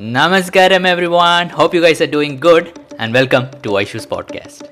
Namaskaram everyone, hope you guys are doing good and welcome to Aishu's Podcast.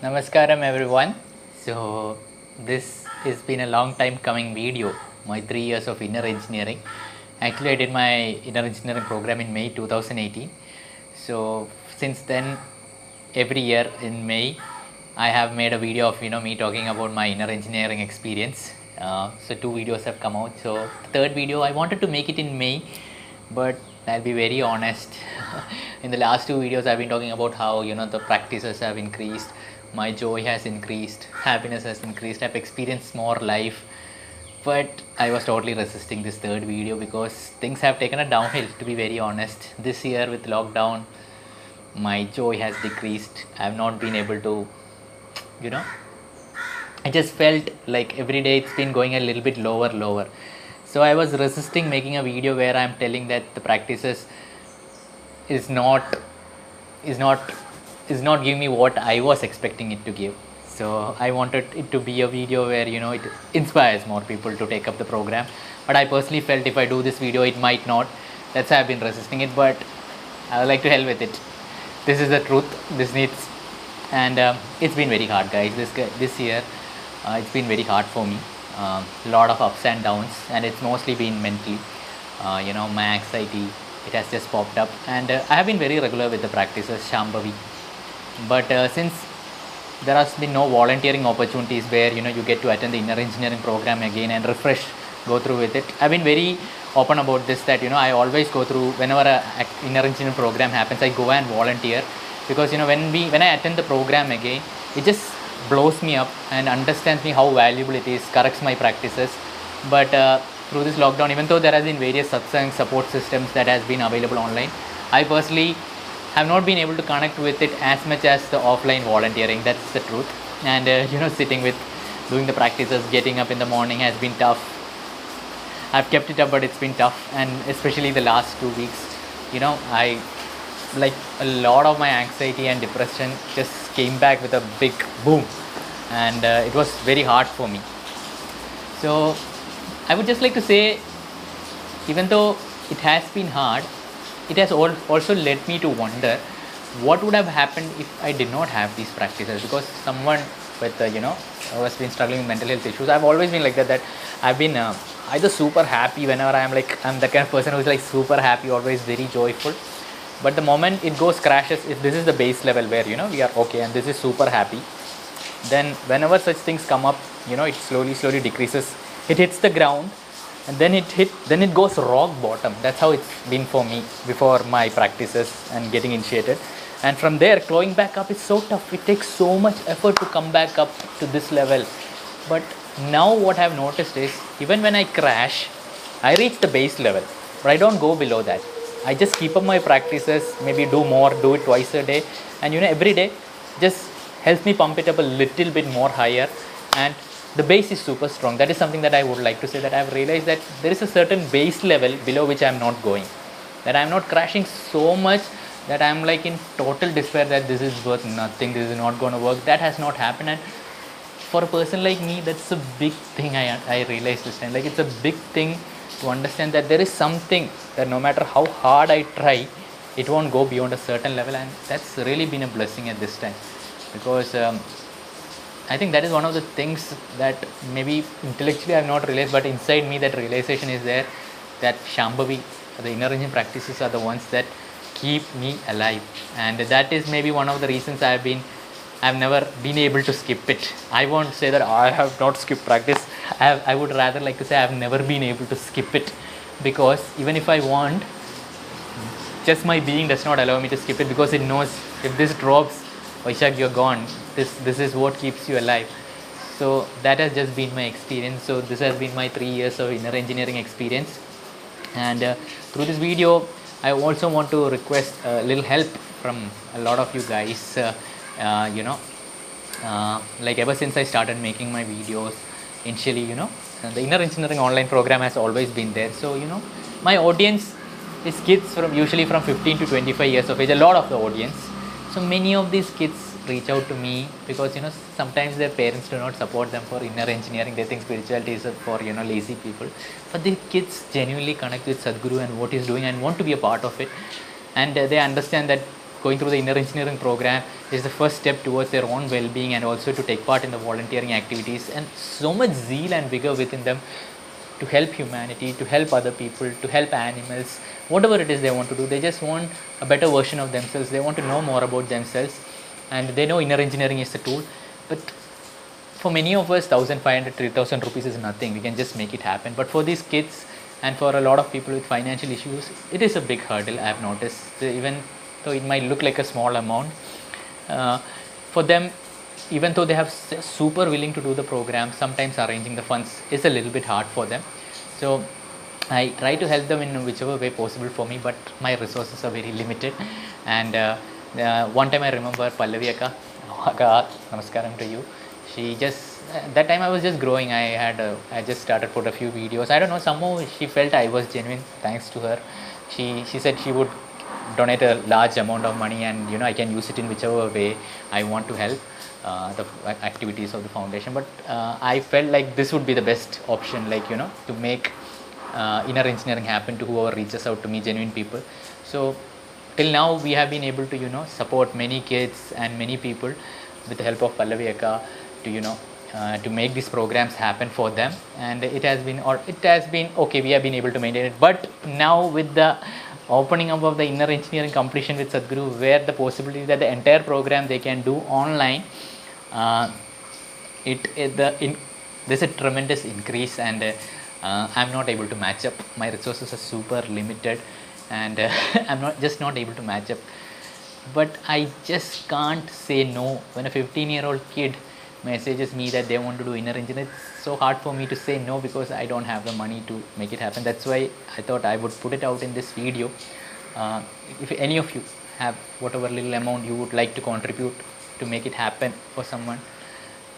Namaskaram everyone, so this has been a long time coming video, my 3 years of inner engineering. Actually, I did my inner engineering program in May 2018. So since then, every year in May, I have made a video of me talking about my inner engineering experience. So 2 videos have come out. So the 3rd video, I wanted to make it in May, but I'll be very honest. In the last 2 videos, I've been talking about how the practices have increased, my joy has increased, happiness has increased. I've experienced more life. But I was totally resisting this 3rd video because things have taken a downhill, to be very honest. This year with lockdown, my joy has decreased. I have not been able to, I just felt like every day it's been going a little bit lower. So I was resisting making a video where I'm telling that the practices is not giving me what I was expecting it to give. So I wanted it to be a video where, it inspires more people to take up the program. But I personally felt if I do this video, it might not. That's why I've been resisting it, but I would like to hell with it. This is the truth. This needs, and it's been very hard, guys. This year, it's been very hard for me. A lot of ups and downs, and it's mostly been mentally. My anxiety, it has just popped up. And I have been very regular with the practices, Shambhavi. But since there has been no volunteering opportunities where you get to attend the inner engineering program again and refresh, go through with it. I've been very open about this that I always go through whenever an inner engineering program happens. I go and volunteer because when I attend the program again, it just blows me up and understands me how valuable it is, corrects my practices. But through this lockdown, even though there has been various satsang support systems that has been available online, I personally have not been able to connect with it as much as the offline volunteering. That's the truth. And sitting with doing the practices, getting up in the morning has been tough. I've kept it up, but it's been tough. And especially the last 2 weeks, I like a lot of my anxiety and depression just came back with a big boom, and it was very hard for me. So I would just like to say, even though it has been hard, it has also led me to wonder what would have happened if I did not have these practices. Because someone with who has been struggling with mental health issues, I've always been like that I've been either super happy whenever I'm the kind of person who's like super happy, always very joyful. But the moment it goes crashes, if this is the base level where we are okay and this is super happy, then whenever such things come up, it slowly decreases, it hits the ground. And then it goes rock bottom. That's how it's been for me before my practices and getting initiated. And from there, clawing back up is so tough. It takes so much effort to come back up to this level. But now what I've noticed is, even when I crash, I reach the base level, but I don't go below that. I just keep up my practices, maybe do more, do it twice a day. And every day just helps me pump it up a little bit more higher. And the base is super strong. That is something that I would like to say, that I've realized that there is a certain base level below which I'm not going. That I'm not crashing so much that I'm like in total despair that this is worth nothing, this is not going to work. That has not happened. And for a person like me, that's a big thing I realized this time. Like, it's a big thing to understand that there is something that no matter how hard I try, it won't go beyond a certain level. And that's really been a blessing at this time, because I think that is one of the things that maybe intellectually I have not realized, but inside me that realization is there, that Shambhavi, the inner engineering practices, are the ones that keep me alive. And that is maybe one of the reasons I've never been able to skip it. I won't say that I have not skipped practice. I would rather like to say I've never been able to skip it, because even if I want, just my being does not allow me to skip it, because it knows if this drops, Ishak, you're gone. This is what keeps you alive. So that has just been my experience. So this has been my 3 years of inner engineering experience. And through this video, I also want to request a little help from a lot of you guys. Ever since I started making my videos, initially, you know. The Inner Engineering online program has always been there. So, you know, my audience is kids from usually from 15 to 25 years of age, a lot of the audience. So many of these kids reach out to me because, you know, sometimes their parents do not support them for inner engineering. They think spirituality is for, you know, lazy people. But the kids genuinely connect with Sadhguru and what he's doing and want to be a part of it. And they understand that going through the inner engineering program is the first step towards their own well-being and also to take part in the volunteering activities. And so much zeal and vigor within them to help humanity, to help other people, to help animals, whatever it is they want to do. They just want a better version of themselves. They want to know more about themselves. And they know inner engineering is the tool, but for many of us 1,500, 3,000 rupees is nothing. We can just make it happen. But for these kids and for a lot of people with financial issues, it is a big hurdle. I have noticed, even though it might look like a small amount, for them, even though they have super willing to do the program, sometimes arranging the funds is a little bit hard for them. So I try to help them in whichever way possible for me, but my resources are very limited. And one time I remember Pallavi Akka, namaskaram to you. She just, that time I was just growing. I just started put a few videos. I don't know, somehow she felt I was genuine. Thanks to her, she said she would donate a large amount of money, and you know, I can use it in whichever way I want to help the activities of the foundation. But I felt like this would be the best option, like, you know, to make inner engineering happen to whoever reaches out to me, genuine people. So till now, we have been able to, you know, support many kids and many people with the help of Pallavi Akka to, you know, to make these programs happen for them. And it has been okay, we have been able to maintain it. But now with the opening up of the inner engineering completion with Sadhguru, where the possibility that the entire program they can do online, there's a tremendous increase, and I'm not able to match up. My resources are super limited. And I'm not able to match up, but I just can't say no. When a 15-year-old kid messages me that they want to do inner engineering, it's so hard for me to say no because I don't have the money to make it happen. That's why I thought I would put it out in this video. If any of you have whatever little amount you would like to contribute to make it happen for someone,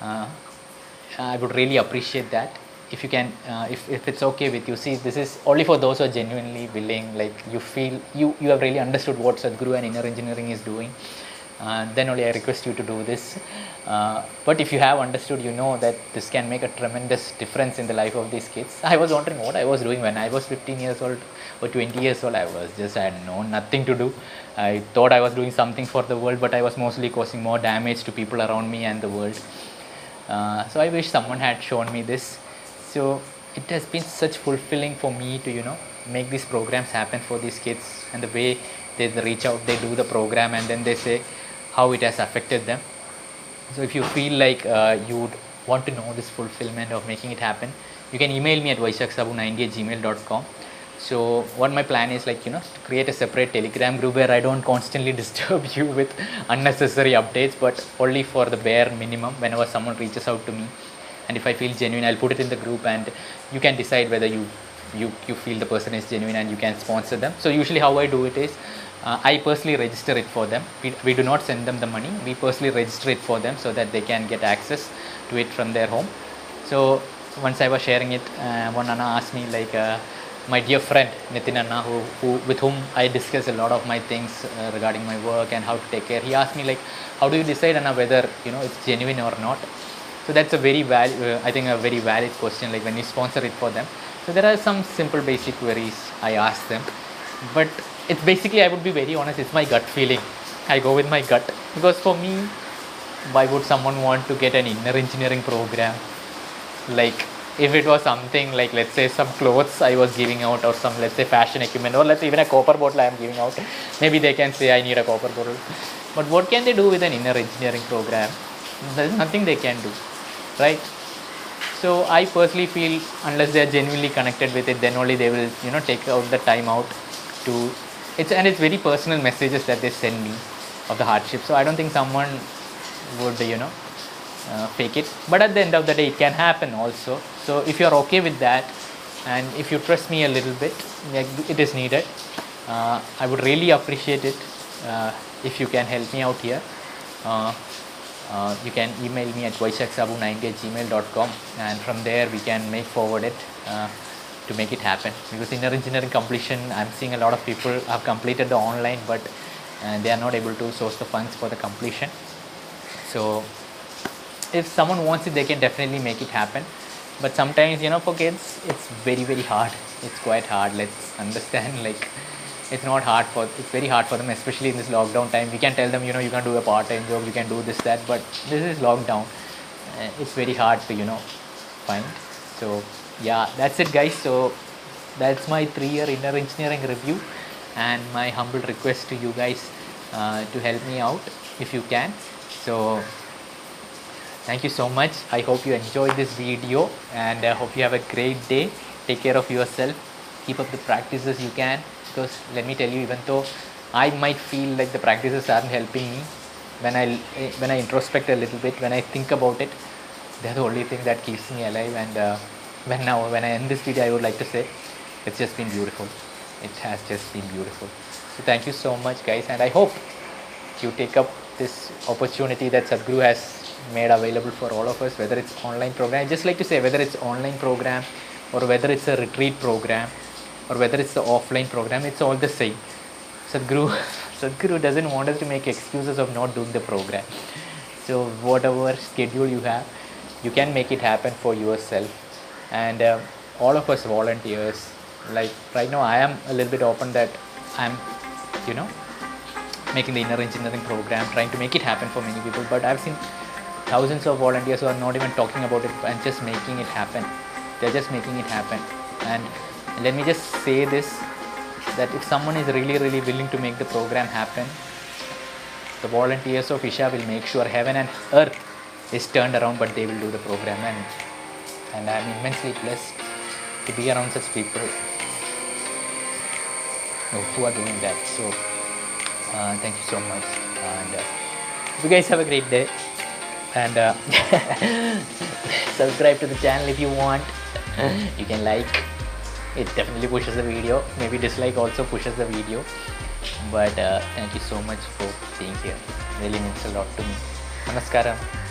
I would really appreciate that. If you can, if it's okay with you, see, this is only for those who are genuinely willing, like you feel you have really understood what Sadhguru and inner engineering is doing, then only I request you to do this. But if you have understood, you know that this can make a tremendous difference in the life of these kids. I was wondering what I was doing when I was 15 years old or 20 years old. I had nothing to do. I thought I was doing something for the world, but I was mostly causing more damage to people around me and the world. So I wish someone had shown me this. So it has been such fulfilling for me to, you know, make these programs happen for these kids, and the way they reach out, they do the program, and then they say how it has affected them. So if you feel like you would want to know this fulfillment of making it happen, you can email me at vaishaksabu9@gmail.com. So what my plan is, like, you know, to create a separate Telegram group where I don't constantly disturb you with unnecessary updates, but only for the bare minimum whenever someone reaches out to me. And if I feel genuine, I'll put it in the group, and you can decide whether you feel the person is genuine and you can sponsor them. So usually how I do it is, I personally register it for them. We do not send them the money. We personally register it for them so that they can get access to it from their home. So once I was sharing it, one Anna asked me, like, my dear friend Nitin Anna, with whom I discuss a lot of my things regarding my work and how to take care. He asked me, like, how do you decide, Anna, whether, you know, it's genuine or not? So that's a very valid question, like when you sponsor it for them. So there are some simple basic queries I ask them, but it's basically, I would be very honest, it's my gut feeling. I go with my gut, because for me, why would someone want to get an inner engineering program? Like if it was something like, let's say, some clothes I was giving out, or some, let's say, fashion equipment, or let's say even a copper bottle I am giving out, maybe they can say I need a copper bottle. But what can they do with an inner engineering program? There's nothing they can do. Right? So I personally feel, unless they are genuinely connected with it, then only they will, you know, take out the time out to. It's very personal messages that they send me of the hardship. So I don't think someone would, you know, fake it. But at the end of the day, it can happen also. So if you're okay with that, and if you trust me a little bit, like it is needed, I would really appreciate it if you can help me out here. You can email me at vaishaksabu9@gmail.com, and from there we can to make it happen, because inner engineering completion, I'm seeing a lot of people have completed the online, but they are not able to source the funds for the completion. So if someone wants it, they can definitely make it happen. But sometimes, you know, for kids it's very hard. It's quite hard. Let's understand, like, it's very hard for them, especially in this lockdown time. We can tell them, you know, you can do a part-time job, you can do this, that, but this is lockdown. It's very hard to, you know, find. So yeah, that's it, guys. So that's my 3-year inner engineering review, and my humble request to you guys to help me out if you can. So thank you so much. I hope you enjoyed this video, and I hope you have a great day. Take care of yourself. Keep up the practices you can, because let me tell you, even though I might feel like the practices aren't helping me, when I introspect a little bit, when I think about it, they're the only thing that keeps me alive. And when I end this video, I would like to say it's just been beautiful. It has just been beautiful. So thank you so much, guys, and I hope you take up this opportunity that Sadhguru has made available for all of us, whether it's online program. I just like to say, whether it's online program or whether it's a retreat program or whether it's the offline program, it's all the same. Sadhguru doesn't want us to make excuses of not doing the program. So whatever schedule you have, you can make it happen for yourself. And all of us volunteers, like right now, I am a little bit open that I'm, you know, making the inner engineering program, trying to make it happen for many people, but I've seen thousands of volunteers who are not even talking about it and just making it happen. They're just making it happen. And let me just say this, that if someone is really willing to make the program happen, the volunteers of Isha will make sure heaven and earth is turned around, but they will do the program. And I'm immensely blessed to be around such people who are doing that. So thank you so much, and you guys have a great day, and subscribe to the channel if you want. You can like it, definitely pushes the video, maybe dislike also pushes the video, but thank you so much for being here. Really means a lot to me. Namaskaram.